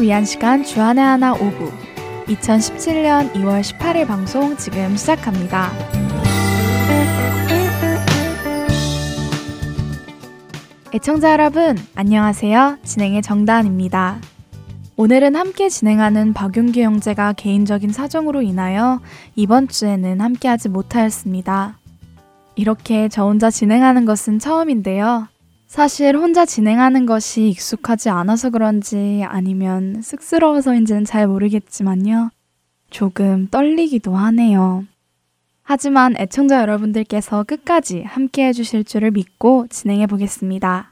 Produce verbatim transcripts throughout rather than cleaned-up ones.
건강을 위한 시간 주안의 하나 오후 이천십칠년 이월 십팔일 방송 지금 시작합니다. 애청자 여러분 안녕하세요. 진행의 정다은입니다. 오늘은 함께 진행하는 박윤규 형제가 개인적인 사정으로 인하여 이번 주에는 함께하지 못하였습니다. 이렇게 저 혼자 진행하는 것은 처음인데요. 사실 혼자 진행하는 것이 익숙하지 않아서 그런지 아니면 쑥스러워서인지는 잘 모르겠지만요. 조금 떨리기도 하네요. 하지만 애청자 여러분들께서 끝까지 함께해 주실 줄을 믿고 진행해 보겠습니다.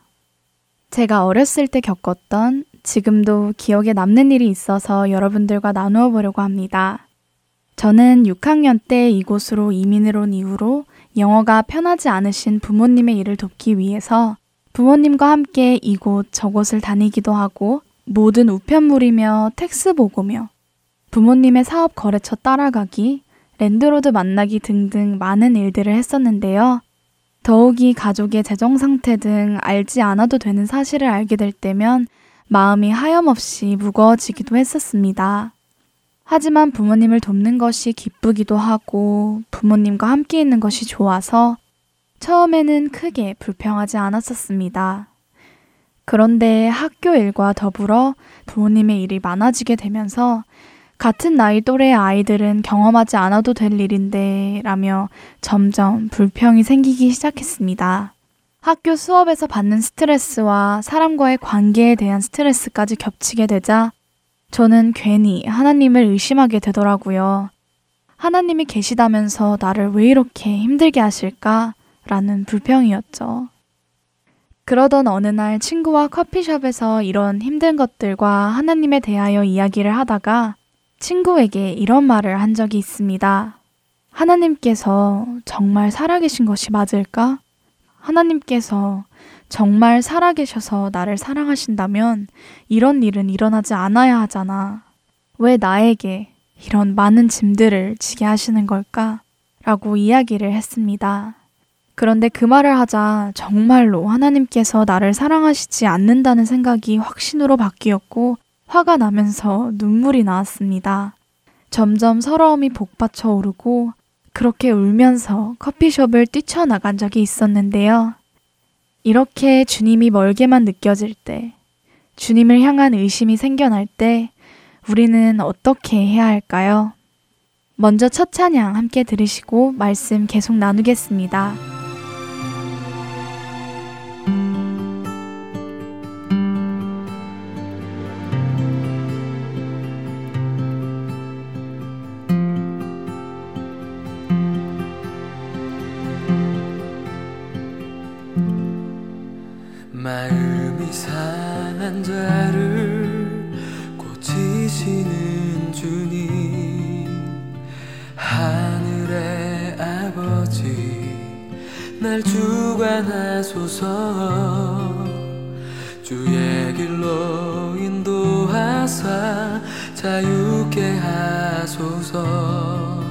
제가 어렸을 때 겪었던 지금도 기억에 남는 일이 있어서 여러분들과 나누어 보려고 합니다. 저는 육학년 때 이곳으로 이민을 온 이후로 영어가 편하지 않으신 부모님의 일을 돕기 위해서 부모님과 함께 이곳 저곳을 다니기도 하고 모든 우편물이며 텍스 보고며 부모님의 사업 거래처 따라가기, 랜드로드 만나기 등등 많은 일들을 했었는데요. 더욱이 가족의 재정 상태 등 알지 않아도 되는 사실을 알게 될 때면 마음이 하염없이 무거워지기도 했었습니다. 하지만 부모님을 돕는 것이 기쁘기도 하고 부모님과 함께 있는 것이 좋아서 처음에는 크게 불평하지 않았었습니다. 그런데 학교 일과 더불어 부모님의 일이 많아지게 되면서 같은 나이 또래의 아이들은 경험하지 않아도 될 일인데 라며 점점 불평이 생기기 시작했습니다. 학교 수업에서 받는 스트레스와 사람과의 관계에 대한 스트레스까지 겹치게 되자 저는 괜히 하나님을 의심하게 되더라고요. 하나님이 계시다면서 나를 왜 이렇게 힘들게 하실까? 라는 불평이었죠. 그러던 어느 날 친구와 커피숍에서 이런 힘든 것들과 하나님에 대하여 이야기를 하다가 친구에게 이런 말을 한 적이 있습니다. 하나님께서 정말 살아계신 것이 맞을까? 하나님께서 정말 살아계셔서 나를 사랑하신다면 이런 일은 일어나지 않아야 하잖아. 왜 나에게 이런 많은 짐들을 지게 하시는 걸까? 라고 이야기를 했습니다. 그런데 그 말을 하자 정말로 하나님께서 나를 사랑하시지 않는다는 생각이 확신으로 바뀌었고 화가 나면서 눈물이 나왔습니다. 점점 서러움이 복받쳐 오르고 그렇게 울면서 커피숍을 뛰쳐나간 적이 있었는데요. 이렇게 주님이 멀게만 느껴질 때, 주님을 향한 의심이 생겨날 때 우리는 어떻게 해야 할까요? 먼저 첫 찬양 함께 들으시고 말씀 계속 나누겠습니다. 마음이 상한 자를 고치시는 주님, 하늘의 아버지 날 주관하소서. 주의 길로 인도하사 자유케 하소서.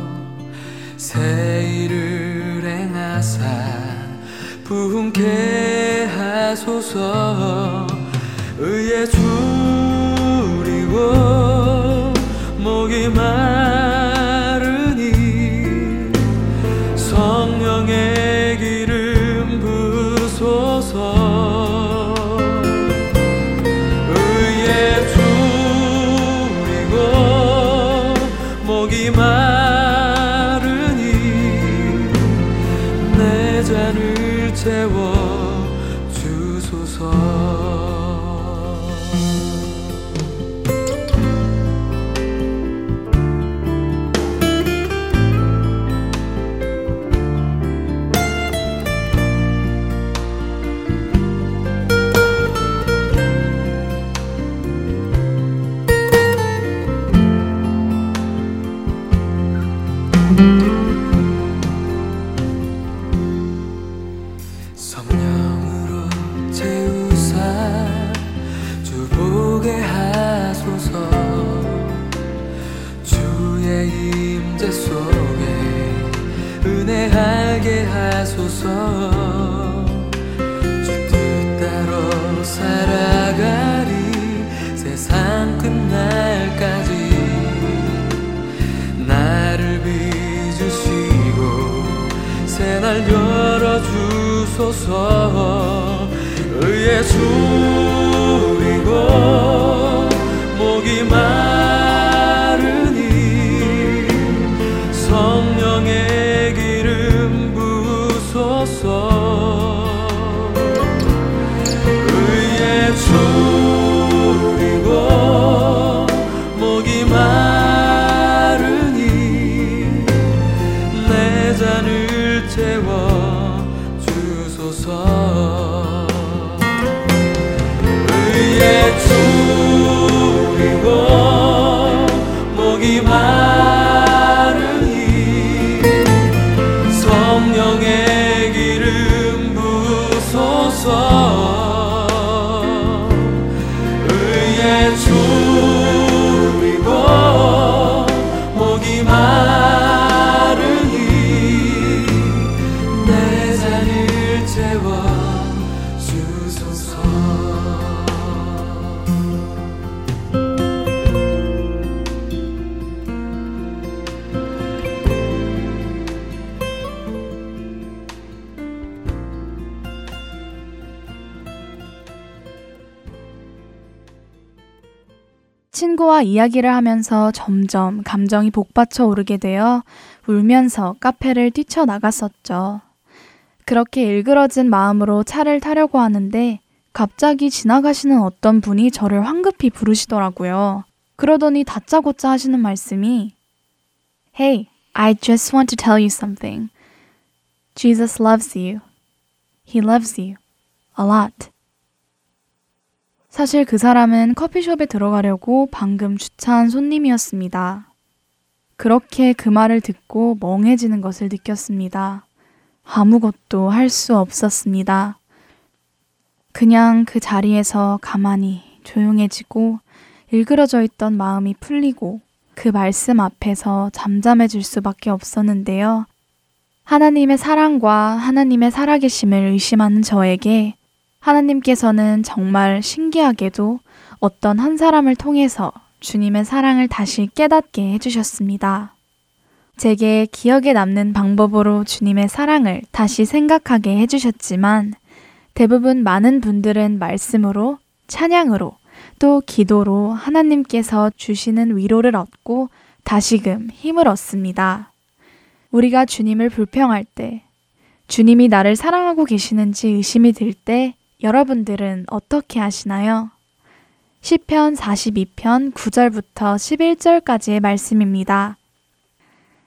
새 일을 행하사 부흥케 하소서. 의의 줄이고 목이 마르니 성령의 기름 부으소서. 의의 줄이고 목이 마르니 내 잔을 채워 주소서. 주 뜻대로 살아가리 세상 끝나 주옵소서. 의에 줄이고 목이 마르니 성령의 기름 부으소서. 의에 줄이고 목이 마르니 내 잔을 채워 의에 줄이고 목이 마르니 성령의 기름 부으소서. 의에 줄이고 목이 마르니 내 잔을 채워주소서. 친구와 이야기를 하면서 점점 감정이 복받쳐 오르게 되어 울면서 카페를 뛰쳐나갔었죠. 그렇게 일그러진 마음으로 차를 타려고 하는데 갑자기 지나가시는 어떤 분이 저를 황급히 부르시더라고요. 그러더니 다짜고짜 하시는 말씀이 Hey, I just want to tell you something. Jesus loves you. He loves you. A lot. 사실 그 사람은 커피숍에 들어가려고 방금 주차한 손님이었습니다. 그렇게 그 말을 듣고 멍해지는 것을 느꼈습니다. 아무것도 할 수 없었습니다. 그냥 그 자리에서 가만히 조용해지고 일그러져 있던 마음이 풀리고 그 말씀 앞에서 잠잠해질 수밖에 없었는데요. 하나님의 사랑과 하나님의 살아계심을 의심하는 저에게 하나님께서는 정말 신기하게도 어떤 한 사람을 통해서 주님의 사랑을 다시 깨닫게 해주셨습니다. 제게 기억에 남는 방법으로 주님의 사랑을 다시 생각하게 해주셨지만 대부분 많은 분들은 말씀으로, 찬양으로, 또 기도로 하나님께서 주시는 위로를 얻고 다시금 힘을 얻습니다. 우리가 주님을 불평할 때, 주님이 나를 사랑하고 계시는지 의심이 들 때 여러분들은 어떻게 하시나요? 시편 사십이 편 구 절부터 십일 절까지의 말씀입니다.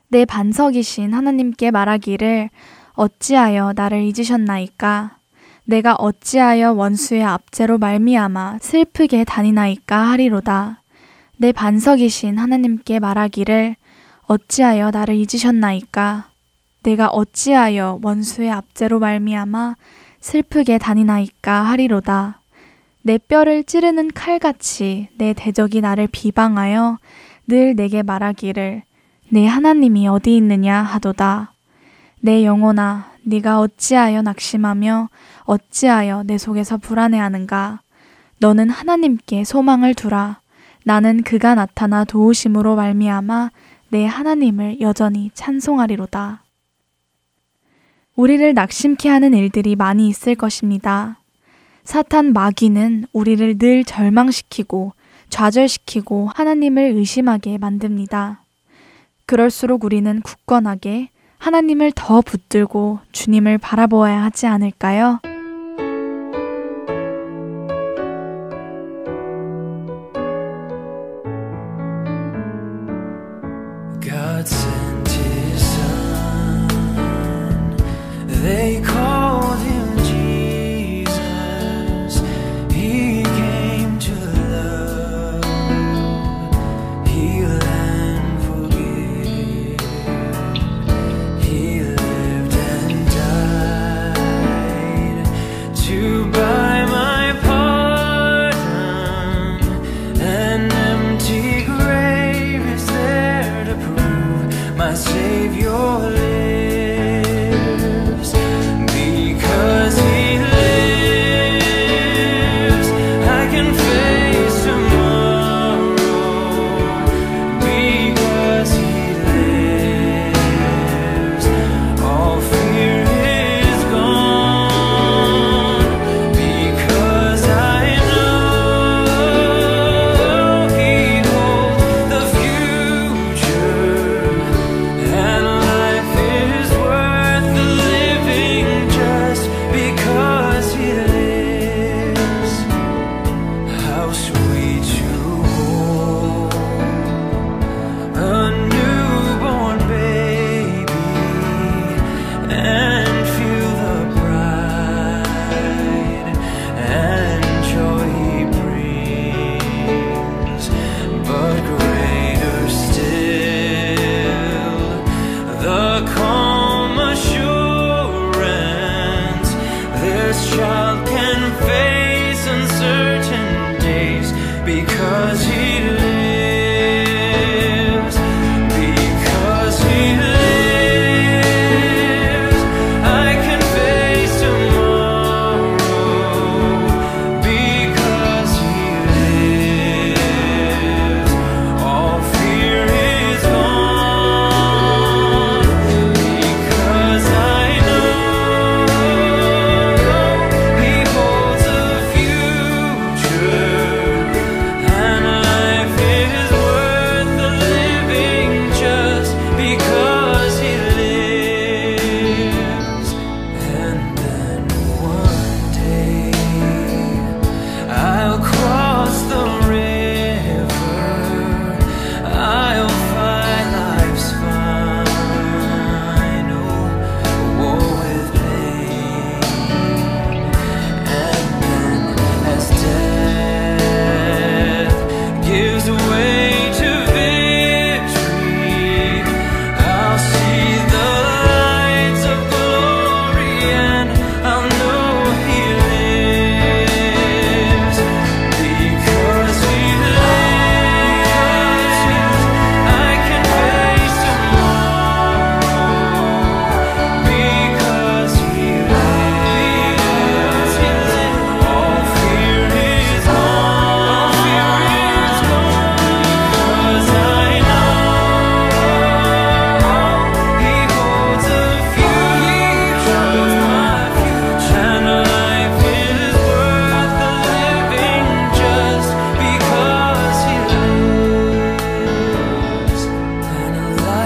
내 반석이신 하나님께 말하기를 어찌하여 나를 잊으셨나이까? 내가 어찌하여 원수의 압제로 말미암아 슬프게 다니나이까 하리로다. 내 반석이신 하나님께 말하기를 어찌하여 나를 잊으셨나이까? 내가 어찌하여 원수의 압제로 말미암아 슬프게 다니나이까 하리로다. 내 뼈를 찌르는 칼같이 내 대적이 나를 비방하여 늘 내게 말하기를 내 하나님이 어디 있느냐 하도다. 내 영혼아, 네가 어찌하여 낙심하며 어찌하여 내 속에서 불안해하는가. 너는 하나님께 소망을 두라. 나는 그가 나타나 도우심으로 말미암아 내 하나님을 여전히 찬송하리로다. 우리를 낙심케 하는 일들이 많이 있을 것입니다. 사탄 마귀는 우리를 늘 절망시키고 좌절시키고 하나님을 의심하게 만듭니다. 그럴수록 우리는 굳건하게 하나님을 더 붙들고 주님을 바라보아야 하지 않을까요? child can face uncertain days because he lives, because he lives, I can face tomorrow because he lives, all fear is gone because I know he holds a future and life is worth the living just because he lives. And then one day I'll cross the river, I'll find life's final war with pain. And then as death gives way to victory, I'll see the lights of glory and I'll know he lives because he lives. I can face tomorrow because he lives. All fear is gone because I know he holds a future and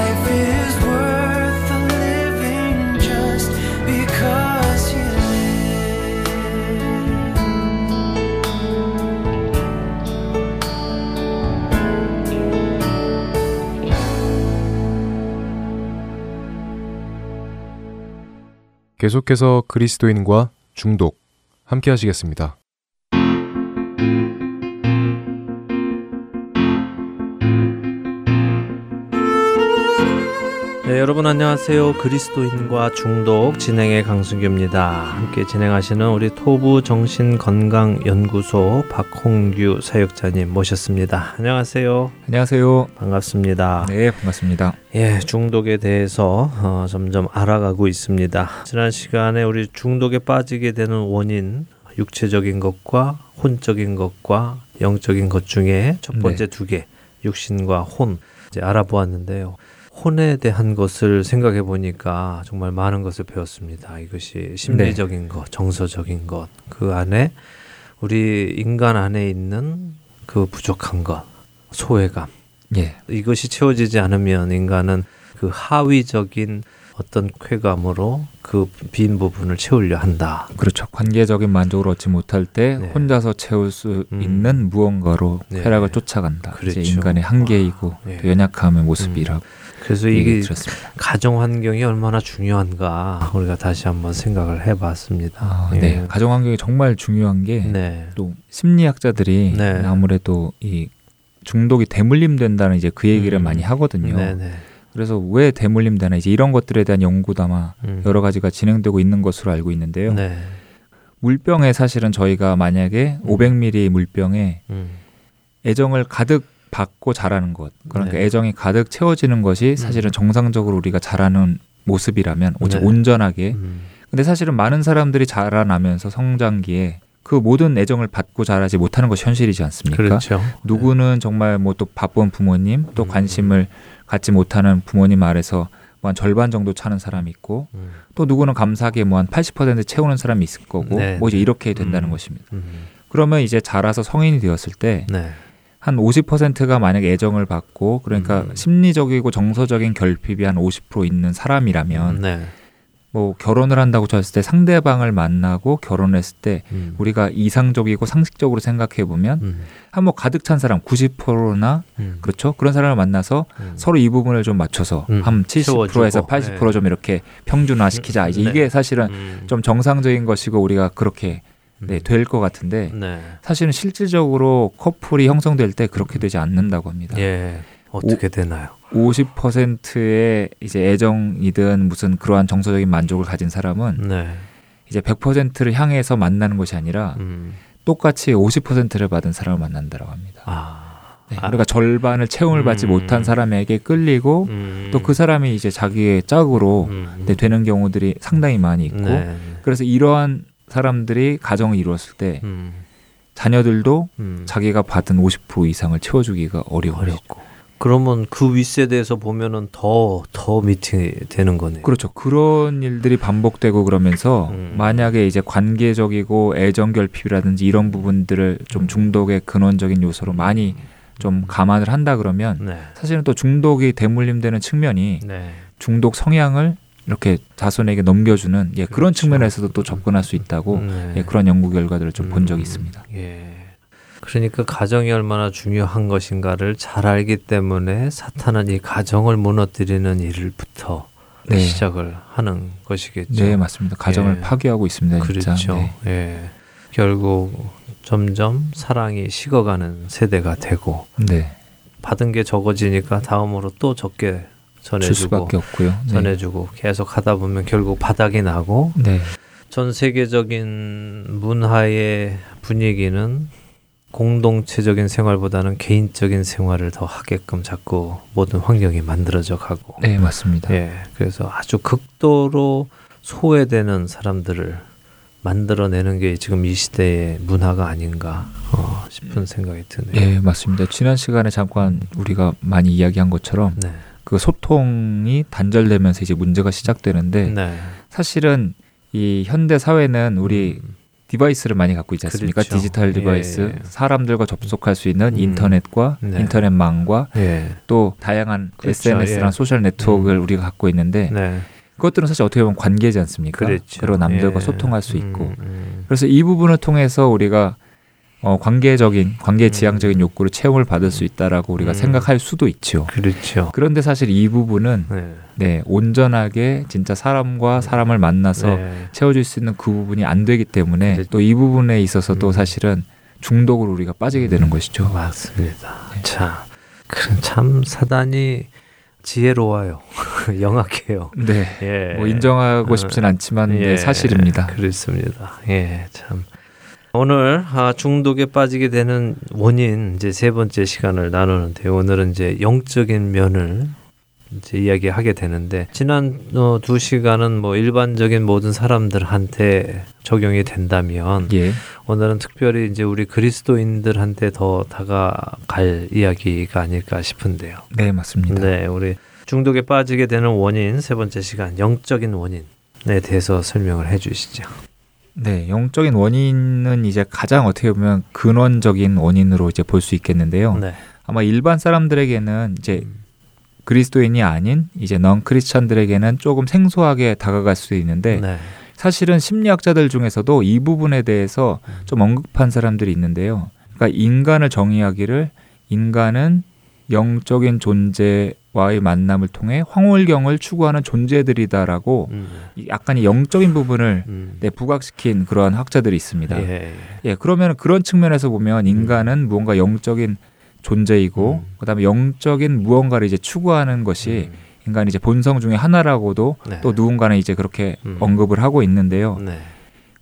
life is worth the living just because he lives. And life is worth the living just because he lives. 계속해서 그리스도인과 중독 함께 하시겠습니다. 네, 여러분 안녕하세요. 그리스도인과 중독 진행의 강승규입니다. 함께 진행하시는 우리 토부정신건강연구소 박홍규 사역자님 모셨습니다. 안녕하세요. 안녕하세요. 반갑습니다. 네, 반갑습니다. 예, 중독에 대해서 어, 점점 알아가고 있습니다. 지난 시간에 우리 중독에 빠지게 되는 원인, 육체적인 것과 혼적인 것과 영적인 것 중에 첫 번째 네. 두 개, 육신과 혼 이제 알아보았는데요. 혼에 대한 것을 생각해 보니까 정말 많은 것을 배웠습니다. 이것이 심리적인 네. 것, 정서적인 것, 그 안에 우리 인간 안에 있는 그 부족한 것, 소외감. 예. 이것이 채워지지 않으면 인간은 그 하위적인 어떤 쾌감으로 그 빈 부분을 채우려 한다. 그렇죠. 관계적인 만족을 얻지 못할 때 네. 혼자서 채울 수 음. 있는 무언가로 네. 쾌락을 쫓아간다. 그렇죠. 이제 인간의 한계이고 네. 연약함의 모습이라고. 음. 그래서 이게 가정 환경이 얼마나 중요한가 우리가 다시 한번 생각을 해봤습니다. 아, 예. 네, 가정 환경이 정말 중요한 게 또 네. 심리학자들이 네. 아무래도 이 중독이 대물림된다는 이제 그 얘기를 음. 많이 하거든요. 네네. 그래서 왜 대물림되나 이제 이런 것들에 대한 연구도 아마 음. 여러 가지가 진행되고 있는 것으로 알고 있는데요. 네. 물병에 사실은 저희가 만약에 음. 오백 밀리리터의 물병에 음. 애정을 가득 받고 자라는 것, 그러니까 네. 애정이 가득 채워지는 것이 사실은 정상적으로 우리가 자라는 모습이라면 오직 네. 온전하게 음. 근데 사실은 많은 사람들이 자라나면서 성장기에 그 모든 애정을 받고 자라지 못하는 것이 현실이지 않습니까? 그렇죠. 누구는 네. 정말 뭐 또 바쁜 부모님, 또 음. 관심을 갖지 못하는 부모님 아래서 뭐 한 절반 정도 차는 사람이 있고 음. 또 누구는 감사하게 뭐 한 팔십 퍼센트 채우는 사람이 있을 거고 네. 뭐 이제 이렇게 된다는 음. 것입니다. 음. 그러면 이제 자라서 성인이 되었을 때 네. 한 오십 퍼센트가 만약에 애정을 받고 그러니까 음. 심리적이고 정서적인 결핍이 한 오십 퍼센트 있는 사람이라면 네. 뭐 결혼을 한다고 쳤을 때 상대방을 만나고 결혼했을 때 음. 우리가 이상적이고 상식적으로 생각해 보면 음. 한 뭐 가득 찬 사람 구십 퍼센트나 음. 그렇죠? 그런 사람을 만나서 음. 서로 이 부분을 좀 맞춰서 음. 한 칠십 퍼센트에서 팔십 퍼센트 네. 좀 이렇게 평준화시키자. 이제 네. 이게 사실은 음. 좀 정상적인 것이고 우리가 그렇게 네, 될 것 같은데 네. 사실은 실질적으로 커플이 형성될 때 그렇게 되지 않는다고 합니다. 예, 어떻게 오, 되나요? 오십 퍼센트의 이제 애정이든 무슨 그러한 정서적인 만족을 가진 사람은 네. 이제 백 퍼센트를 향해서 만나는 것이 아니라 음. 똑같이 오십 퍼센트를 받은 사람을 만난다라고 합니다. 아. 네, 그러니까 아. 절반을 채움을 음. 받지 못한 사람에게 끌리고 음. 또 그 사람이 이제 자기의 짝으로 음. 네, 되는 경우들이 상당히 많이 있고 네. 그래서 이러한 사람들이 가정을 이루었을 때 음. 자녀들도 음. 자기가 받은 오십 퍼센트 이상을 채워주기가 어려워요. 그러면 그 윗세대에서 보면은 더, 더 밑이 되는 거네요. 그렇죠. 그런 일들이 반복되고 그러면서 음. 만약에 이제 관계적이고 애정결핍이라든지 이런 부분들을 좀 중독의 근원적인 요소로 많이 좀 감안을 한다 그러면 네. 사실은 또 중독이 대물림되는 측면이 네. 중독 성향을 이렇게 자손에게 넘겨주는 예, 그런 그렇죠. 측면에서도 또 접근할 수 있다고 네. 예, 그런 연구 결과들을 좀 본 적이 있습니다. 음, 예. 그러니까 가정이 얼마나 중요한 것인가를 잘 알기 때문에 사탄은 이 가정을 무너뜨리는 일부터 네. 시작을 하는 것이겠죠. 네, 맞습니다. 가정을 예. 파괴하고 있습니다. 그렇죠. 진짜. 네. 예. 결국 점점 사랑이 식어가는 세대가 되고 네. 받은 게 적어지니까 다음으로 또 적게 전해주고, 줄 수밖에 없고요. 네. 전해주고 계속 하다 보면 결국 바닥이 나고 네. 전 세계적인 문화의 분위기는 공동체적인 생활보다는 개인적인 생활을 더 하게끔 자꾸 모든 환경이 만들어져 가고 네 맞습니다. 예, 그래서 아주 극도로 소외되는 사람들을 만들어내는 게 지금 이 시대의 문화가 아닌가 어, 싶은 생각이 드네요. 네 맞습니다. 지난 시간에 잠깐 우리가 많이 이야기한 것처럼 네. 그 소통이 단절되면서 이제 문제가 시작되는데 네. 사실은 이 현대 사회는 우리 음. 디바이스를 많이 갖고 있지 않습니까? 그렇죠. 디지털 디바이스, 예. 사람들과 접속할 수 있는 음. 인터넷과 네. 인터넷망과 예. 또 다양한 그렇죠. 에스엔에스랑 예. 소셜 네트워크를 음. 우리가 갖고 있는데 네. 그것들은 사실 어떻게 보면 관계지 않습니까? 그렇죠. 그리고 남들과 예. 소통할 수 있고 음, 음. 그래서 이 부분을 통해서 우리가 어, 관계적인, 관계지향적인 음. 욕구를 채움을 받을 수 있다라고 우리가 음. 생각할 수도 있죠. 그렇죠. 그런데 사실 이 부분은 네. 네, 온전하게 진짜 사람과 사람을 만나서 네. 채워줄 수 있는 그 부분이 안 되기 때문에 네. 또 이 부분에 있어서도 음. 사실은 중독으로 우리가 빠지게 되는 것이죠. 맞습니다. 네. 자, 그럼 참 사단이 지혜로워요. 영악해요. 네. 예. 뭐 인정하고 싶진 않지만 예. 네, 사실입니다. 그렇습니다. 예, 참. 오늘 중독에 빠지게 되는 원인 이제 세 번째 시간을 나누는데 오늘은 이제 영적인 면을 이제 이야기하게 되는데 지난 두 시간은 뭐 일반적인 모든 사람들한테 적용이 된다면 예. 오늘은 특별히 이제 우리 그리스도인들한테 더 다가갈 이야기가 아닐까 싶은데요. 네 맞습니다. 네 우리 중독에 빠지게 되는 원인 세 번째 시간 영적인 원인에 대해서 설명을 해주시죠. 네, 영적인 원인은 이제 가장 어떻게 보면 근원적인 원인으로 이제 볼 수 있겠는데요. 네. 아마 일반 사람들에게는 이제 그리스도인이 아닌 이제 non 크리스찬들에게는 조금 생소하게 다가갈 수도 있는데 네. 사실은 심리학자들 중에서도 이 부분에 대해서 좀 언급한 사람들이 있는데요. 그러니까 인간을 정의하기를 인간은 영적인 존재와의 만남을 통해 황홀경을 추구하는 존재들이다라고 음. 약간의 영적인 부분을 음. 네, 부각시킨 그러한 학자들이 있습니다. 예. 예, 그러면 그런 측면에서 보면 인간은 무언가 영적인 존재이고 음. 그다음에 영적인 무언가를 이제 추구하는 것이 음. 인간의 이제 본성 중에 하나라고도 네. 또 누군가는 이제 그렇게 음. 언급을 하고 있는데요. 네.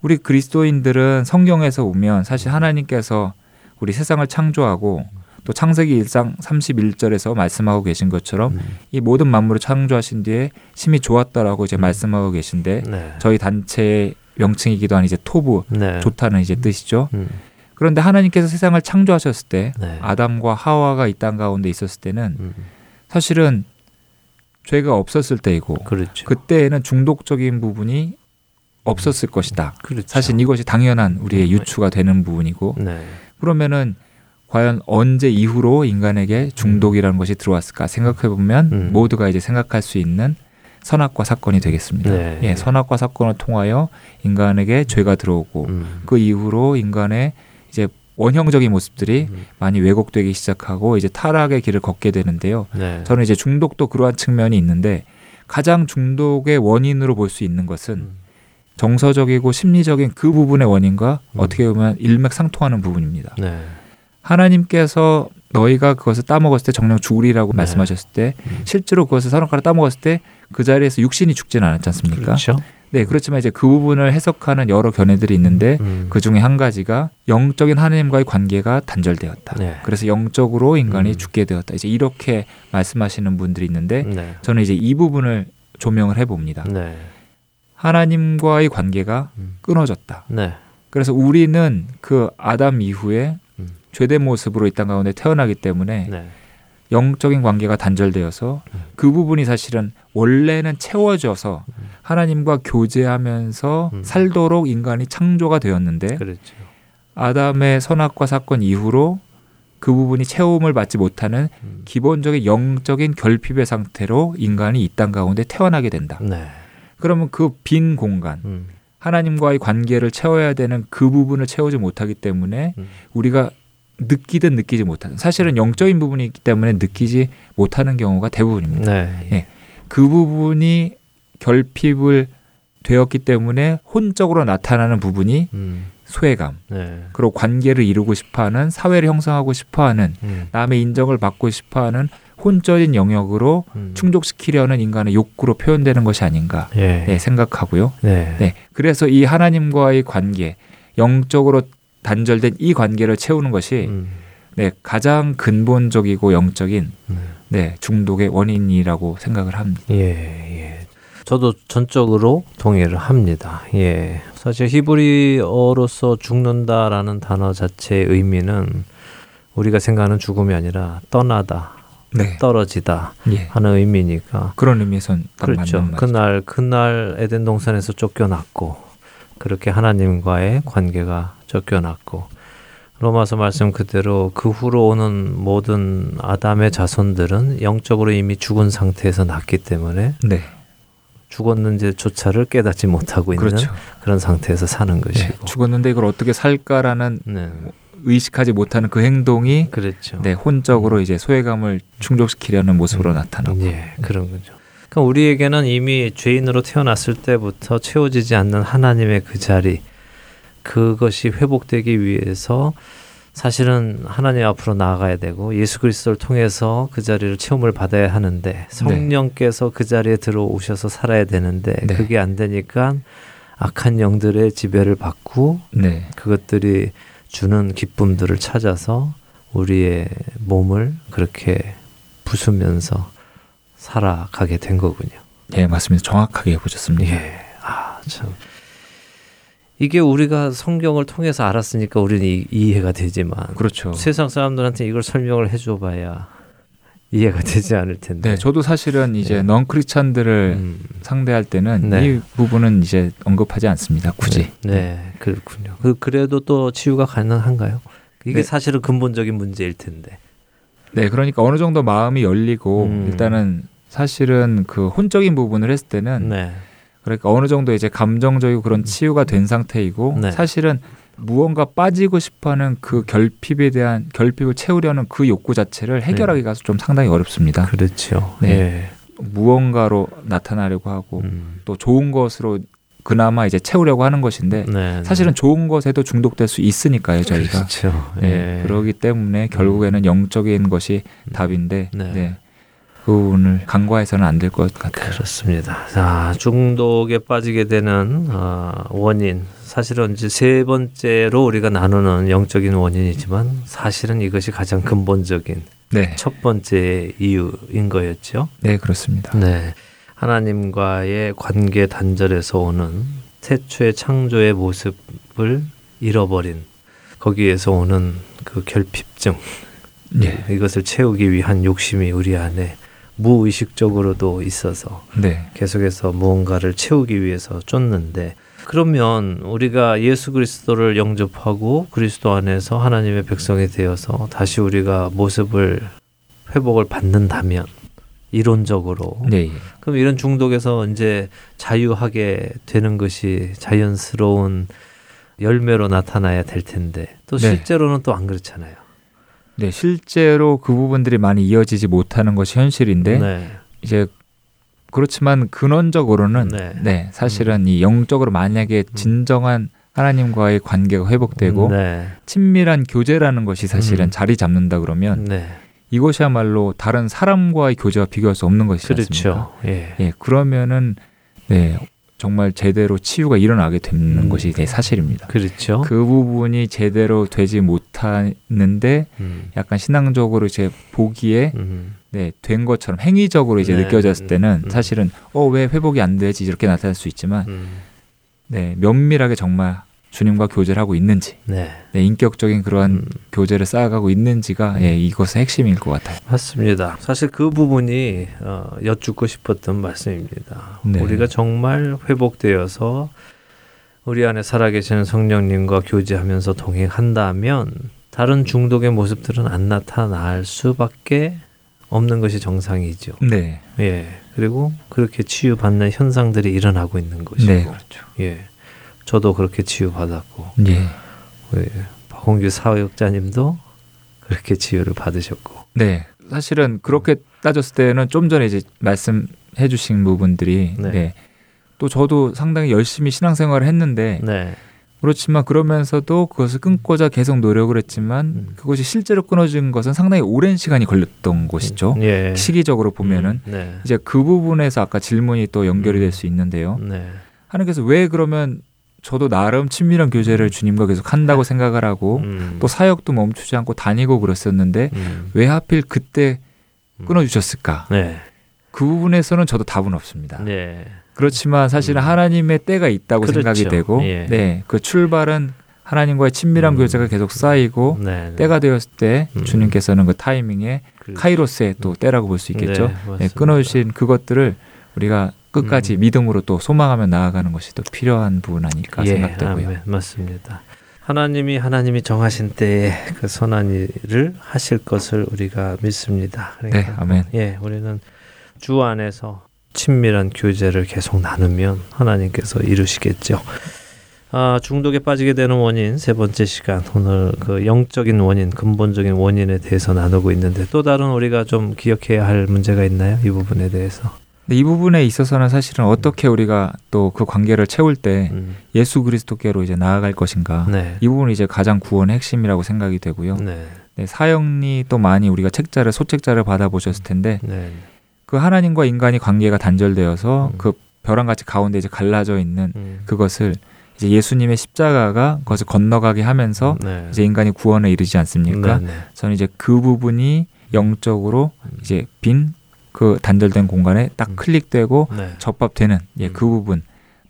우리 그리스도인들은 성경에서 보면 사실 하나님께서 우리 세상을 창조하고 또 창세기 일 장 삼십일 절에서 말씀하고 계신 것처럼 음. 이 모든 만물을 창조하신 뒤에 심히 좋았다라고 이제 음. 말씀하고 계신데 네. 저희 단체의 명칭이기도 한 이제 토부 네. 좋다는 이제 뜻이죠. 음. 그런데 하나님께서 세상을 창조하셨을 때 네. 아담과 하와가 이 땅 가운데 있었을 때는 음. 사실은 죄가 없었을 때이고 그렇죠. 그때에는 중독적인 부분이 없었을 음. 것이다. 그렇죠. 사실 이것이 당연한 우리의 유추가 되는 부분이고 네. 그러면은 과연 언제 이후로 인간에게 중독이라는 음. 것이 들어왔을까 생각해보면 음. 모두가 이제 생각할 수 있는 선악과 사건이 되겠습니다. 네. 예, 선악과 사건을 통하여 인간에게 죄가 들어오고 음. 그 이후로 인간의 이제 원형적인 모습들이 음. 많이 왜곡되기 시작하고 이제 타락의 길을 걷게 되는데요. 네. 저는 이제 중독도 그러한 측면이 있는데 가장 중독의 원인으로 볼 수 있는 것은 음. 정서적이고 심리적인 그 부분의 원인과 음. 어떻게 보면 일맥상통하는 부분입니다. 네. 하나님께서 너희가 그것을 따먹었을 때 정령 죽으리라고 네. 말씀하셨을 때 실제로 그것을 사람과 따먹었을 때 그 자리에서 육신이 죽지는 않았지 않습니까? 그렇죠. 네, 그렇지만 이제 그 부분을 해석하는 여러 견해들이 있는데 음. 그 중에 한 가지가 영적인 하나님과의 관계가 단절되었다. 네. 그래서 영적으로 인간이 음. 죽게 되었다. 이제 이렇게 말씀하시는 분들이 있는데 네. 저는 이제 이 부분을 조명을 해봅니다. 네. 하나님과의 관계가 음. 끊어졌다. 네. 그래서 우리는 그 아담 이후에 음. 죄된 모습으로 이 땅 가운데 태어나기 때문에 네. 영적인 관계가 단절되어서 그 부분이 사실은 원래는 채워져서 하나님과 교제하면서 살도록 인간이 창조가 되었는데 그렇죠. 아담의 선악과 사건 이후로 그 부분이 채움을 받지 못하는 기본적인 영적인 결핍의 상태로 인간이 이 땅 가운데 태어나게 된다. 네. 그러면 그 빈 공간 음. 하나님과의 관계를 채워야 되는 그 부분을 채우지 못하기 때문에 음. 우리가 느끼든 느끼지 못하는 사실은 영적인 부분이 있기 때문에 느끼지 못하는 경우가 대부분입니다. 네. 예. 그 부분이 결핍을 되었기 때문에 혼적으로 나타나는 부분이 음. 소외감 네. 그리고 관계를 이루고 싶어하는 사회를 형성하고 싶어하는 음. 남의 인정을 받고 싶어하는 혼적인 영역으로 음. 충족시키려는 인간의 욕구로 표현되는 것이 아닌가 예. 예, 생각하고요. 네. 네. 그래서 이 하나님과의 관계 영적으로 단절된 이 관계를 채우는 것이 음. 네, 가장 근본적이고 영적인 음. 네, 중독의 원인이라고 생각을 합니다. 예, 예. 저도 전적으로 동의를 합니다. 예. 사실 히브리어로서 죽는다라는 단어 자체의 의미는 우리가 생각하는 죽음이 아니라 떠나다, 네. 떨어지다 예. 하는 의미니까 그런 의미에선 딱 그렇죠. 맞는 말이죠. 그날 그날 에덴 동산에서 쫓겨났고 그렇게 하나님과의 관계가 쫓겨났고 로마서 말씀 그대로 그 후로 오는 모든 아담의 자손들은 영적으로 이미 죽은 상태에서 났기 때문에 네. 죽었는지조차를 깨닫지 못하고 있는 그렇죠. 그런 상태에서 사는 것이고 네, 죽었는데 이걸 어떻게 살까라는 네. 의식하지 못하는 그 행동이 그렇죠. 네, 혼적으로 이제 소외감을 충족시키려는 모습으로 음, 나타나고 예, 그런 거죠. 그러니까 우리에게는 이미 죄인으로 태어났을 때부터 채워지지 않는 하나님의 그 자리, 그것이 회복되기 위해서 사실은 하나님 앞으로 나아가야 되고 예수 그리스도를 통해서 그 자리를 채움을 받아야 하는데 성령께서 네. 그 자리에 들어오셔서 살아야 되는데 네. 그게 안 되니까 악한 영들의 지배를 받고 네. 그것들이 주는 기쁨들을 찾아서 우리의 몸을 그렇게 부수면서 살아가게 된 거군요. 예, 맞습니다. 정확하게 보셨습니다. 예, 아, 참. 이게 우리가 성경을 통해서 알았으니까 우리는 이, 이해가 되지만 그렇죠. 세상 사람들한테 이걸 설명을 해줘봐야 이해가 되지 않을 텐데. 네, 저도 사실은 이제 네. non 크리스찬들을 음. 상대할 때는 네. 이 부분은 이제 언급하지 않습니다. 굳이. 네, 네 그렇군요. 그, 그래도 또 치유가 가능한가요? 이게 네. 사실은 근본적인 문제일 텐데. 네, 그러니까 어느 정도 마음이 열리고 음. 일단은 사실은 그 혼적인 부분을 했을 때는 네. 그러니까 어느 정도 이제 감정적이고 그런 치유가 된 상태이고 네. 사실은 무언가 빠지고 싶어하는 그 결핍에 대한 결핍을 채우려는 그 욕구 자체를 해결하기가 네. 좀 상당히 어렵습니다. 그렇죠. 네, 예. 무언가로 나타나려고 하고 음. 또 좋은 것으로 그나마 이제 채우려고 하는 것인데 네, 사실은 네. 좋은 것에도 중독될 수 있으니까요 저희가. 그렇죠. 네, 예. 그러기 때문에 결국에는 영적인 것이 답인데. 네. 네. 그 부분을 간과해서는 안 될 것 같아요. 그렇습니다. 자, 중독에 빠지게 되는 어, 원인 사실은 이제 세 번째로 우리가 나누는 영적인 원인이지만 사실은 이것이 가장 근본적인 네. 첫 번째 이유인 거였죠. 네, 그렇습니다. 네, 하나님과의 관계 단절에서 오는 태초의 창조의 모습을 잃어버린 거기에서 오는 그 결핍증 네. 이것을 채우기 위한 욕심이 우리 안에 무의식적으로도 있어서 네. 계속해서 무언가를 채우기 위해서 쫓는데 그러면 우리가 예수 그리스도를 영접하고 그리스도 안에서 하나님의 백성이 되어서 다시 우리가 모습을 회복을 받는다면 이론적으로 네. 그럼 이런 중독에서 이제 자유하게 되는 것이 자연스러운 열매로 나타나야 될 텐데 또 실제로는 네. 또 안 그렇잖아요. 네, 실제로 그 부분들이 많이 이어지지 못하는 것이 현실인데 네. 이제 그렇지만 근원적으로는 네, 네 사실은 음. 이 영적으로 만약에 진정한 하나님과의 관계가 회복되고 네. 친밀한 교제라는 것이 사실은 음. 자리 잡는다 그러면 네. 이것이야말로 다른 사람과의 교제와 비교할 수 없는 것이지 그렇죠. 않습니까? 예. 예, 그러면은 네 정말 제대로 치유가 일어나게 되는 음. 것이 사실입니다. 그렇죠. 그 부분이 제대로 되지 못하는데 음. 약간 신앙적으로 이제 보기에 음. 네, 된 것처럼 행위적으로 이제 네. 느껴졌을 때는 음. 사실은 어, 왜 회복이 안 되지 이렇게 나타날 수 있지만 음. 네, 면밀하게 정말 주님과 교제를 하고 있는지 네. 네, 인격적인 그러한 음. 교제를 쌓아가고 있는지가 예, 이것의 핵심일 것 같아요. 맞습니다. 사실 그 부분이 어, 여쭙고 싶었던 말씀입니다. 네. 우리가 정말 회복되어서 우리 안에 살아계시는 성령님과 교제하면서 동행한다면 다른 중독의 모습들은 안 나타날 수밖에 없는 것이 정상이죠. 네. 예. 그리고 그렇게 치유받는 현상들이 일어나고 있는 것이고. 네, 그렇죠. 예. 저도 그렇게 치유받았고 예. 예. 박홍규 사역자님도 그렇게 치유를 받으셨고 네 사실은 그렇게 따졌을 때는 좀 전에 이제 말씀해 주신 부분들이 네. 네. 또 저도 상당히 열심히 신앙생활을 했는데 네. 그렇지만 그러면서도 그것을 끊고자 계속 노력을 했지만 음. 그것이 실제로 끊어진 것은 상당히 오랜 시간이 걸렸던 것이죠. 음. 예. 시기적으로 보면은 음. 네. 이제 그 부분에서 아까 질문이 또 연결이 될 수 있는데요. 네. 하나님께서 왜 그러면 저도 나름 친밀한 교제를 주님과 계속 한다고 생각을 하고 음. 또 사역도 멈추지 않고 다니고 그랬었는데 음. 왜 하필 그때 끊어주셨을까? 네. 그 부분에서는 저도 답은 없습니다. 네. 그렇지만 사실은 음. 하나님의 때가 있다고 그렇죠. 생각이 되고 예. 네, 그 출발은 하나님과의 친밀한 음. 교제가 계속 쌓이고 네, 네. 때가 되었을 때 음. 주님께서는 그 타이밍에 그렇죠. 카이로스의 또 때라고 볼 수 있겠죠. 네, 네, 끊어주신 그것들을 우리가 끝까지 음. 믿음으로 또 소망하며 나아가는 것이 또 필요한 부분 아닐까 예, 생각되고요. 아멘, 맞습니다. 하나님이 하나님이 정하신 때에 그 선한 일을 하실 것을 우리가 믿습니다. 그러니까, 네, 아멘. 예, 우리는 주 안에서 친밀한 교제를 계속 나누면 하나님께서 이루시겠죠. 아, 중독에 빠지게 되는 원인 세 번째 시간 오늘 그 영적인 원인, 근본적인 원인에 대해서 나누고 있는데 또 다른 우리가 좀 기억해야 할 문제가 있나요? 이 부분에 대해서. 근데 이 부분에 있어서는 사실은 어떻게 우리가 또 그 관계를 채울 때 음. 예수 그리스도께로 이제 나아갈 것인가 네. 이 부분이 이제 가장 구원의 핵심이라고 생각이 되고요. 네. 네, 사형리 또 많이 우리가 책자를 소책자를 받아보셨을 텐데 네. 그 하나님과 인간이 관계가 단절되어서 음. 그 벼랑 같이 가운데 이제 갈라져 있는 음. 그것을 이제 예수님의 십자가가 그것을 건너가게 하면서 네. 이제 인간이 구원에 이르지 않습니까? 네, 네. 저는 이제 그 부분이 영적으로 이제 빈 그 단절된 공간에 딱 클릭되고 네. 접합되는 예, 그 부분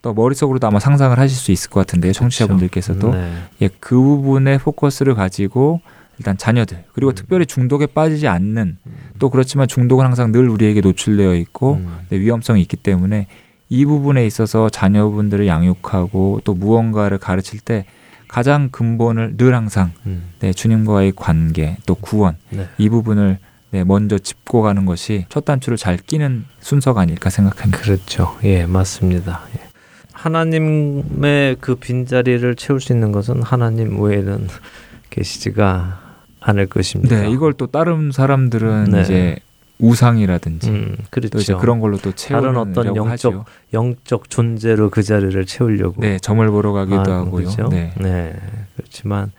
또 머릿속으로도 아마 상상을 하실 수 있을 것 같은데요. 청취자분들께서도 그렇죠. 네. 예, 그 부분에 포커스를 가지고 일단 자녀들 그리고 음. 특별히 중독에 빠지지 않는 음. 또 그렇지만 중독은 항상 늘 우리에게 노출되어 있고 음. 네, 위험성이 있기 때문에 이 부분에 있어서 자녀분들을 양육하고 또 무언가를 가르칠 때 가장 근본을 늘 항상 음. 네, 주님과의 관계 또 구원 네. 이 부분을 네, 먼저 짚고 가는 것이 첫 단추를 잘 끼는 순서가 아닐까 생각합니다. 그렇죠. 예, 맞습니다. 예. 하나님의 그 빈자리를 채울 수 있는 것은 하나님 외에는 계시지가 않을 것입니다. 네, 이걸 또 다른 사람들은 네. 이제 우상이라든지 음, 그렇죠. 또 이제 그런 걸로 또 채우려고 하죠. 다른 어떤 영적, 하죠. 영적 존재로 그 자리를 채우려고. 네, 점을 보러 가기도 아, 하고요. 그렇죠? 네. 네, 그렇지만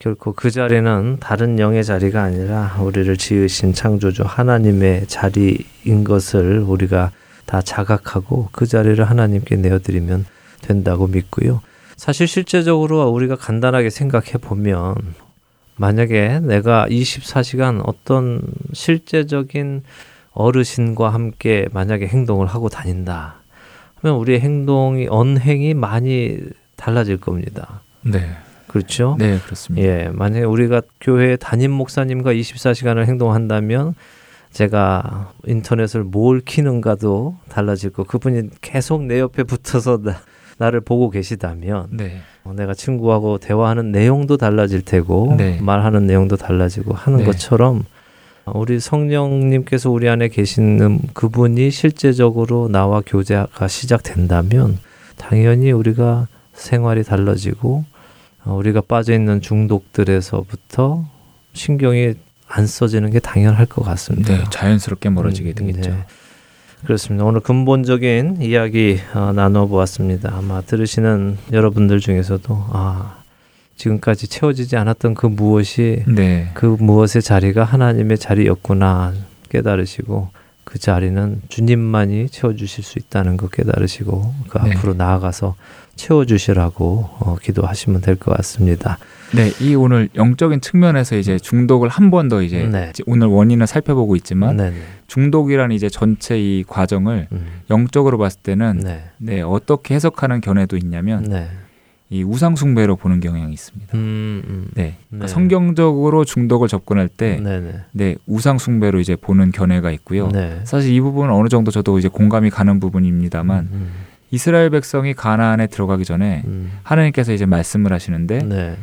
결코 그 자리는 다른 영의 자리가 아니라 우리를 지으신 창조주 하나님의 자리인 것을 우리가 다 자각하고 그 자리를 하나님께 내어드리면 된다고 믿고요. 사실 실제적으로 우리가 간단하게 생각해 보면 만약에 내가 이십사 시간 어떤 실제적인 어르신과 함께 만약에 행동을 하고 다닌다 하면 우리의 행동이 언행이 많이 달라질 겁니다. 네. 그렇죠? 네, 그렇습니다. 예, 만약에 우리가 교회 담임 목사님과 이십사 시간을 행동한다면 제가 인터넷을 뭘 키는가도 달라질 거. 그분이 계속 내 옆에 붙어서 나, 나를 보고 계시다면 네. 어, 내가 친구하고 대화하는 내용도 달라질 테고 네. 말하는 내용도 달라지고 하는 네. 것처럼 우리 성령님께서 우리 안에 계시는 그분이 실제적으로 나와 교제가 시작된다면 당연히 우리가 생활이 달라지고 우리가 빠져있는 중독들에서부터 신경이 안 써지는 게 당연할 것 같습니다. 네, 자연스럽게 멀어지게 되겠죠. 네, 그렇습니다. 오늘 근본적인 이야기 어, 나눠보았습니다. 아마 들으시는 여러분들 중에서도 아, 지금까지 채워지지 않았던 그 무엇이 네. 그 무엇의 자리가 하나님의 자리였구나 깨달으시고 그 자리는 주님만이 채워주실 수 있다는 것 깨달으시고 그 네. 앞으로 나아가서 채워주시라고 어, 기도하시면 될 것 같습니다. 네, 이 오늘 영적인 측면에서 이제 중독을 한 번 더 이제 네. 오늘 원인을 살펴보고 있지만 네네. 중독이라는 이제 전체 이 과정을 음. 영적으로 봤을 때는 네. 네, 어떻게 해석하는 견해도 있냐면 네. 이 우상 숭배로 보는 경향이 있습니다. 음, 음. 네, 그러니까 네. 성경적으로 중독을 접근할 때 네네. 네, 우상 숭배로 이제 보는 견해가 있고요. 네. 사실 이 부분은 어느 정도 저도 이제 공감이 가는 부분입니다만. 음, 음. 이스라엘 백성이 가나안에 들어가기 전에 음. 하나님께서 이제 말씀을 하시는데 네.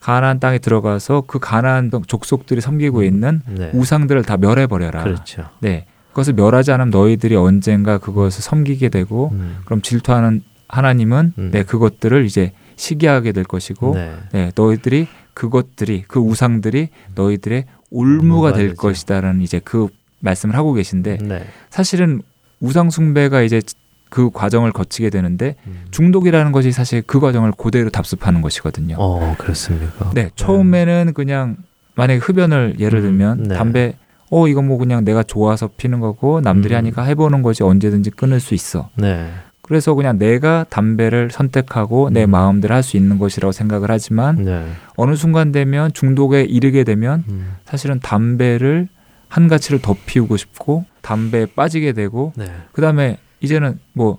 가나안 땅에 들어가서 그 가나안 족속들이 섬기고 있는 네. 우상들을 다 멸해버려라. 그렇죠. 네, 그것을 멸하지 않으면 너희들이 언젠가 그것을 섬기게 되고 음. 그럼 질투하는 하나님은 음. 네, 그것들을 이제 시기하게 될 것이고 네. 네, 너희들이 그것들이 그 우상들이 너희들의 올무가 될 되죠. 것이다라는 이제 그 말씀을 하고 계신데 네. 사실은 우상 숭배가 이제 그 과정을 거치게 되는데 중독이라는 것이 사실 그 과정을 그대로 답습하는 것이거든요. 어, 그렇습니까? 네, 처음에는 그냥 만약에 흡연을 예를 들면 음, 네. 담배, 어 이건 뭐 그냥 내가 좋아서 피는 거고 남들이 음. 하니까 해보는 거지 언제든지 끊을 수 있어. 네. 그래서 그냥 내가 담배를 선택하고 내 음. 마음대로 할 수 있는 것이라고 생각을 하지만 네. 어느 순간 되면 중독에 이르게 되면 음. 사실은 담배를 한 가치를 더 피우고 싶고 담배에 빠지게 되고 네. 그 다음에 이제는 뭐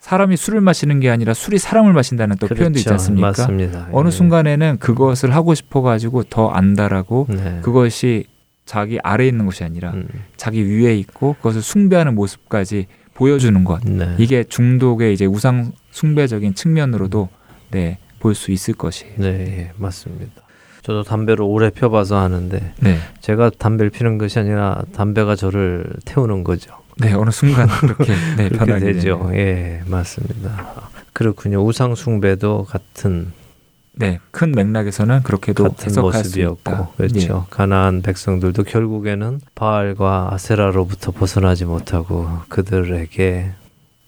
사람이 술을 마시는 게 아니라 술이 사람을 마신다는 또 그렇죠. 표현도 있지 않습니까? 맞습니다. 어느 순간에는 그것을 하고 싶어가지고 더 안다라고 네. 그것이 자기 아래에 있는 것이 아니라 음. 자기 위에 있고 그것을 숭배하는 모습까지 보여주는 것. 네. 이게 중독의 이제 우상 숭배적인 측면으로도 네, 볼 수 있을 것이에요. 네, 네, 맞습니다. 저도 담배를 오래 펴봐서 아는데 네. 제가 담배를 피는 것이 아니라 담배가 저를 태우는 거죠. 네, 어느 순간 그렇게, 네, 그렇게 되죠. 예, 맞습니다. 그렇군요. 우상 숭배도 같은 네, 큰 맥락에서는 그렇게도 같은 모습이었고, 그렇죠. 예. 가나안 백성들도 결국에는 바알과 아세라로부터 벗어나지 못하고 그들에게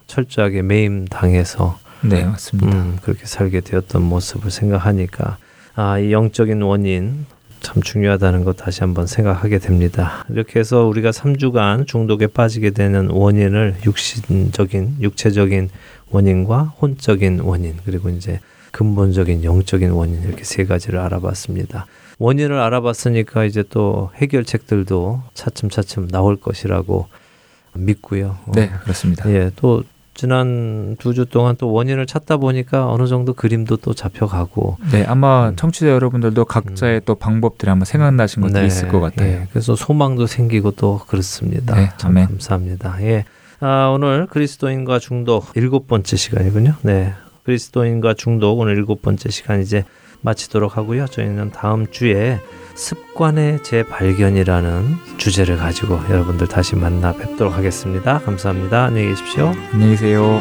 철저하게 매임 당해서 네, 맞습니다. 음, 그렇게 살게 되었던 모습을 생각하니까 아, 이 영적인 원인. 참 중요하다는 것 다시 한번 생각하게 됩니다. 이렇게 해서 우리가 삼 주간 중독에 빠지게 되는 원인을 육신적인, 육체적인 원인과 혼적인 원인, 그리고 이제 근본적인 영적인 원인 이렇게 세 가지를 알아봤습니다. 원인을 알아봤으니까 이제 또 해결책들도 차츰차츰 나올 것이라고 믿고요. 네, 그렇습니다. 예, 또 지난 두 주 동안 또 원인을 찾다 보니까 어느 정도 그림도 또 잡혀가고 네, 아마 음. 청취자 여러분들도 각자의 음. 또 방법들이 한번 생각나신 것도 네, 있을 것 같아요. 예, 그래서 소망도 생기고 또 그렇습니다. 네, 아멘. 감사합니다. 예, 아, 오늘 그리스도인과 중독 일곱 번째 시간이군요. 네, 그리스도인과 중독 오늘 일곱 번째 시간 이제 마치도록 하고요. 저희는 다음 주에 습관의 재발견이라는 주제를 가지고 여러분들 다시 만나 뵙도록 하겠습니다. 감사합니다. 안녕히 계십시오. 안녕히 계세요.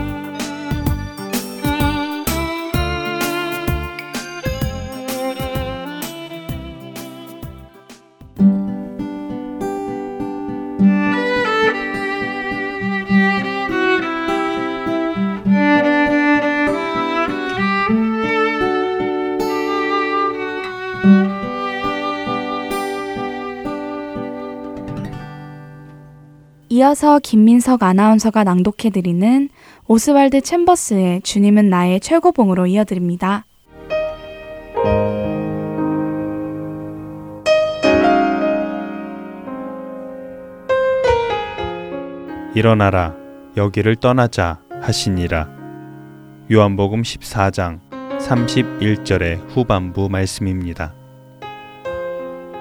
이어서 김민석 아나운서가 낭독해드리는 오스왈드 챔버스의 주님은 나의 최고봉으로 이어드립니다. 일어나라, 여기를 떠나자 하시니라. 요한복음 십사 장 삼십일 절의 후반부 말씀입니다.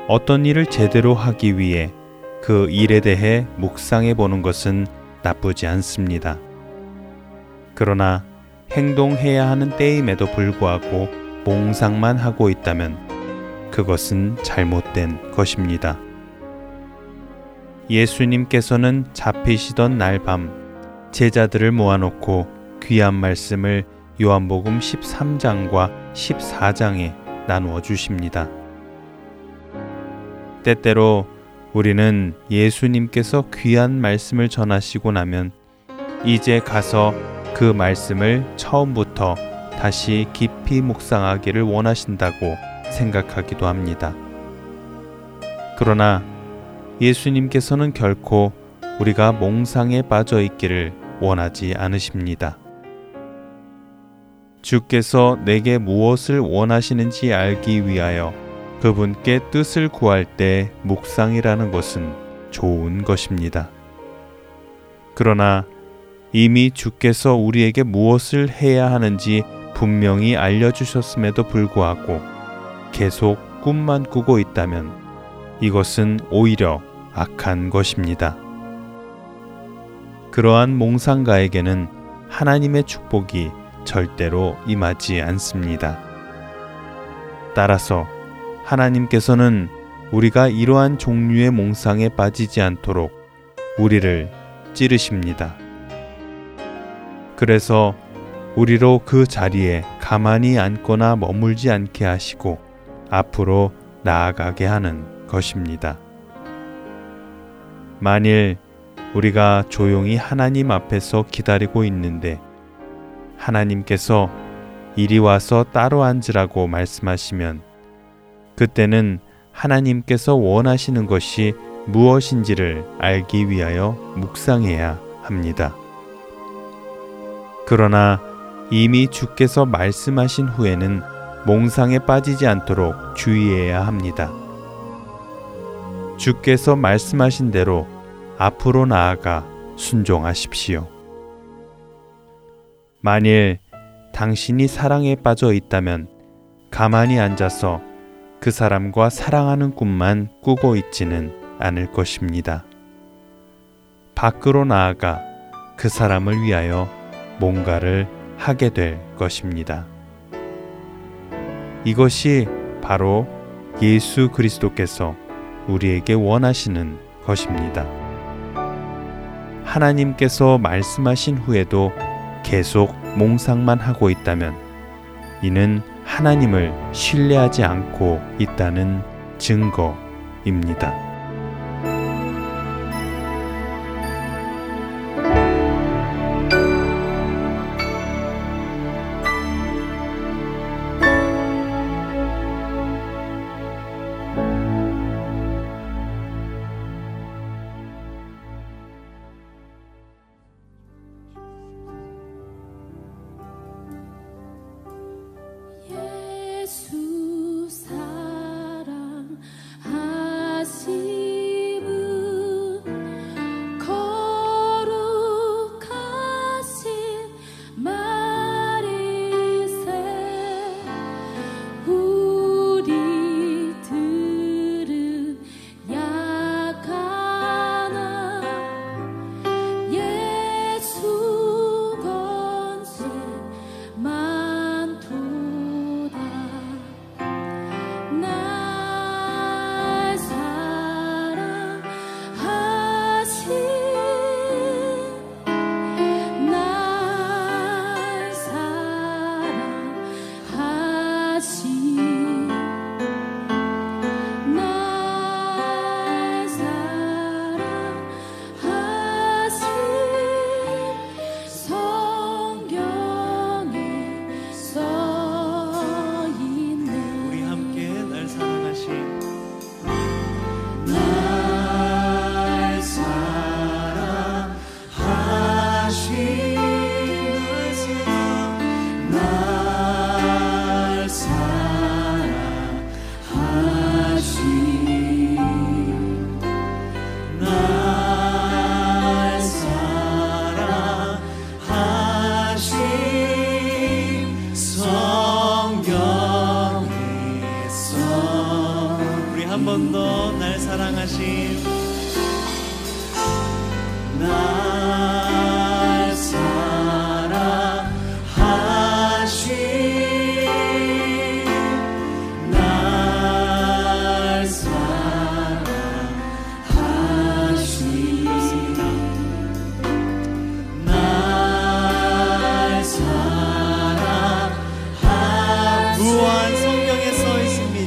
어떤 일을 제대로 하기 위해 그 일에 대해 묵상해 보는 것은 나쁘지 않습니다. 그러나 행동해야 하는 때임에도 불구하고 몽상만 하고 있다면 그것은 잘못된 것입니다. 예수님께서는 잡히시던 날 밤 제자들을 모아놓고 귀한 말씀을 요한복음 십삼 장과 십사 장에 나누어 주십니다. 때때로 우리는 예수님께서 귀한 말씀을 전하시고 나면 이제 가서 그 말씀을 처음부터 다시 깊이 묵상하기를 원하신다고 생각하기도 합니다. 그러나 예수님께서는 결코 우리가 몽상에 빠져 있기를 원하지 않으십니다. 주께서 내게 무엇을 원하시는지 알기 위하여 그분께 뜻을 구할 때 묵상이라는 것은 좋은 것입니다. 그러나 이미 주께서 우리에게 무엇을 해야 하는지 분명히 알려주셨음에도 불구하고 계속 꿈만 꾸고 있다면 이것은 오히려 악한 것입니다. 그러한 몽상가에게는 하나님의 축복이 절대로 임하지 않습니다. 따라서 하나님께서는 우리가 이러한 종류의 몽상에 빠지지 않도록 우리를 찌르십니다. 그래서 우리로 그 자리에 가만히 앉거나 머물지 않게 하시고 앞으로 나아가게 하는 것입니다. 만일 우리가 조용히 하나님 앞에서 기다리고 있는데 하나님께서 이리 와서 따로 앉으라고 말씀하시면 그때는 하나님께서 원하시는 것이 무엇인지를 알기 위하여 묵상해야 합니다. 그러나 이미 주께서 말씀하신 후에는 몽상에 빠지지 않도록 주의해야 합니다. 주께서 말씀하신 대로 앞으로 나아가 순종하십시오. 만일 당신이 사랑에 빠져 있다면 가만히 앉아서 그 사람과 사랑하는 꿈만 꾸고 있지는 않을 것입니다. 밖으로 나아가 그 사람을 위하여 뭔가를 하게 될 것입니다. 이것이 바로 예수 그리스도께서 우리에게 원하시는 것입니다. 하나님께서 말씀하신 후에도 계속 몽상만 하고 있다면 이는 하나님을 신뢰하지 않고 있다는 증거입니다. 좀 더 날 사랑하신 날 사랑하신 날 사랑하신 날 사랑하신 무한 성경에 써 있습니다.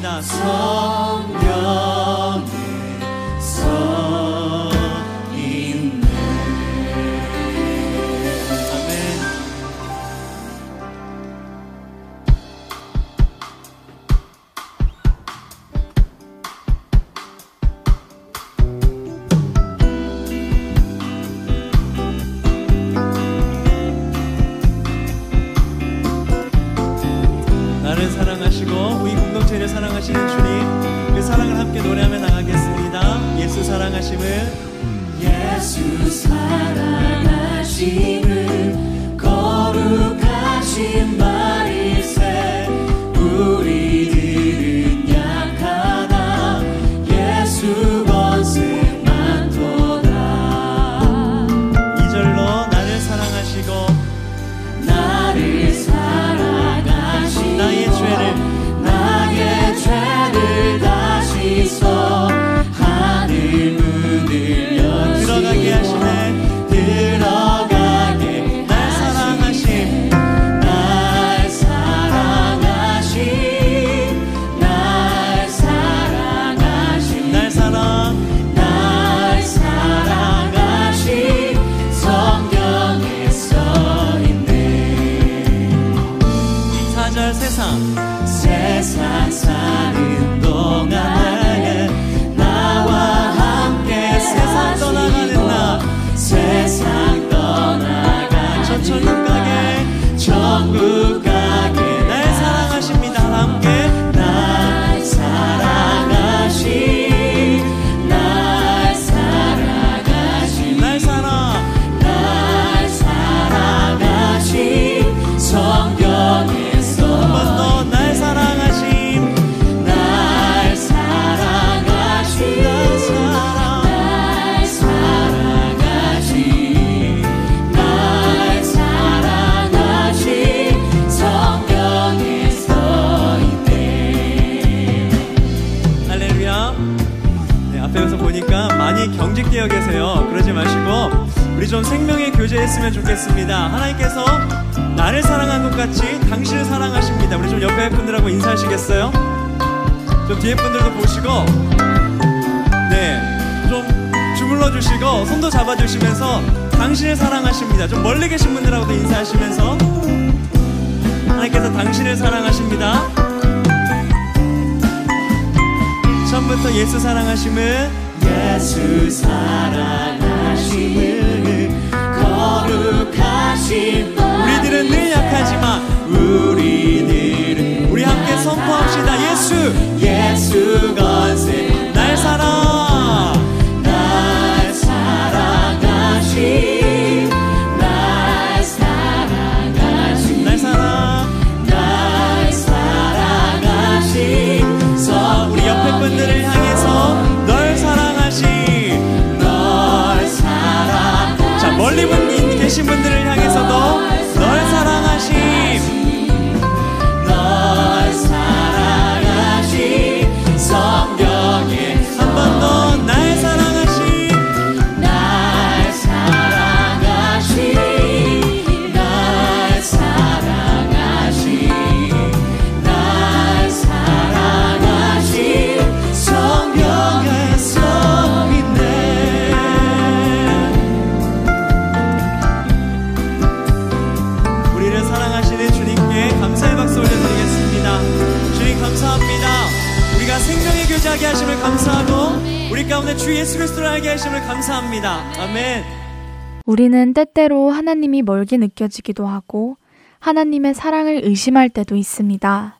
우리는 때때로 하나님이 멀게 느껴지기도 하고 하나님의 사랑을 의심할 때도 있습니다.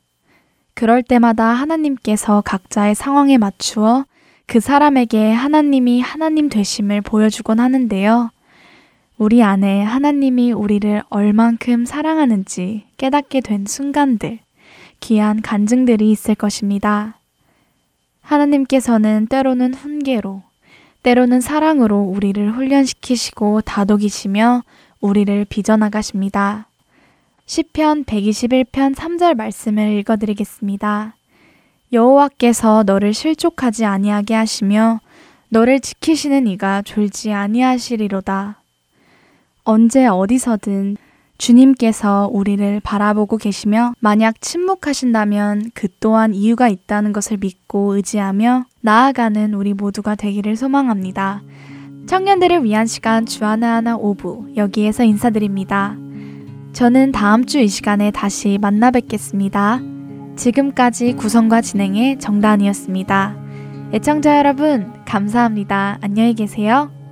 그럴 때마다 하나님께서 각자의 상황에 맞추어 그 사람에게 하나님이 하나님 되심을 보여주곤 하는데요. 우리 안에 하나님이 우리를 얼만큼 사랑하는지 깨닫게 된 순간들, 귀한 간증들이 있을 것입니다. 하나님께서는 때로는 훈계로, 때로는 사랑으로 우리를 훈련시키시고 다독이시며 우리를 빚어나가십니다. 시편 백이십일 편 삼 절 말씀을 읽어드리겠습니다. 여호와께서 너를 실족하지 아니하게 하시며 너를 지키시는 이가 졸지 아니하시리로다. 언제 어디서든 주님께서 우리를 바라보고 계시며 만약 침묵하신다면 그 또한 이유가 있다는 것을 믿고 의지하며 나아가는 우리 모두가 되기를 소망합니다. 청년들을 위한 시간 주하나하나 오 부 여기에서 인사드립니다. 저는 다음 주 이 시간에 다시 만나 뵙겠습니다. 지금까지 구성과 진행의 정다은이었습니다. 애청자 여러분 감사합니다. 안녕히 계세요.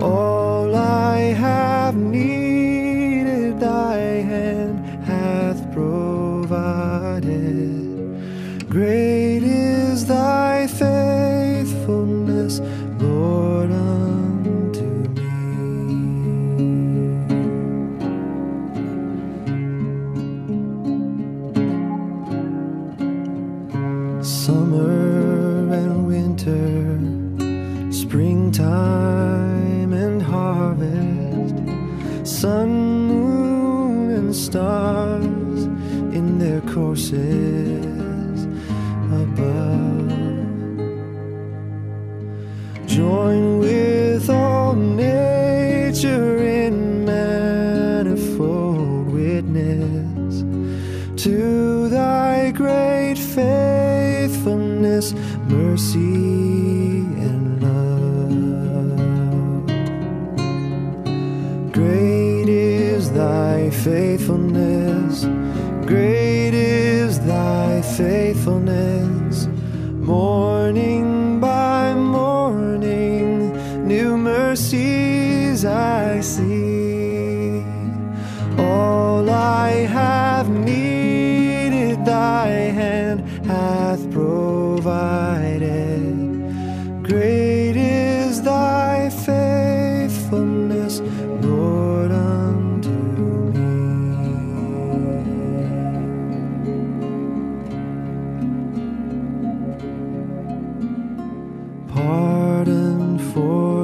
All I have need thy hand hath provided. Great is thy faithfulness, Lord, unto me. Summer and winter, springtime and harvest, sun, stars in their courses above. Join with all nature in manifold witness to thy great faithfulness, mercy and love. Great is thy faithfulness, great is thy faithfulness. Morning by morning, new mercies I see. All I have needed, thy hand hath provided. Great is thy faithfulness, Lord,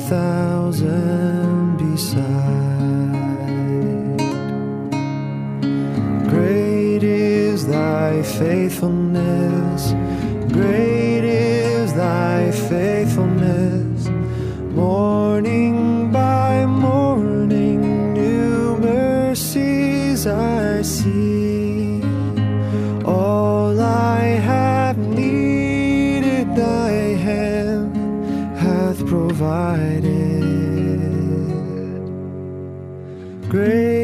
thousand beside. Great is thy faithfulness, great is thy faithfulness. Morning by morning, new mercies I see. All I have needed, thy hand provided. Great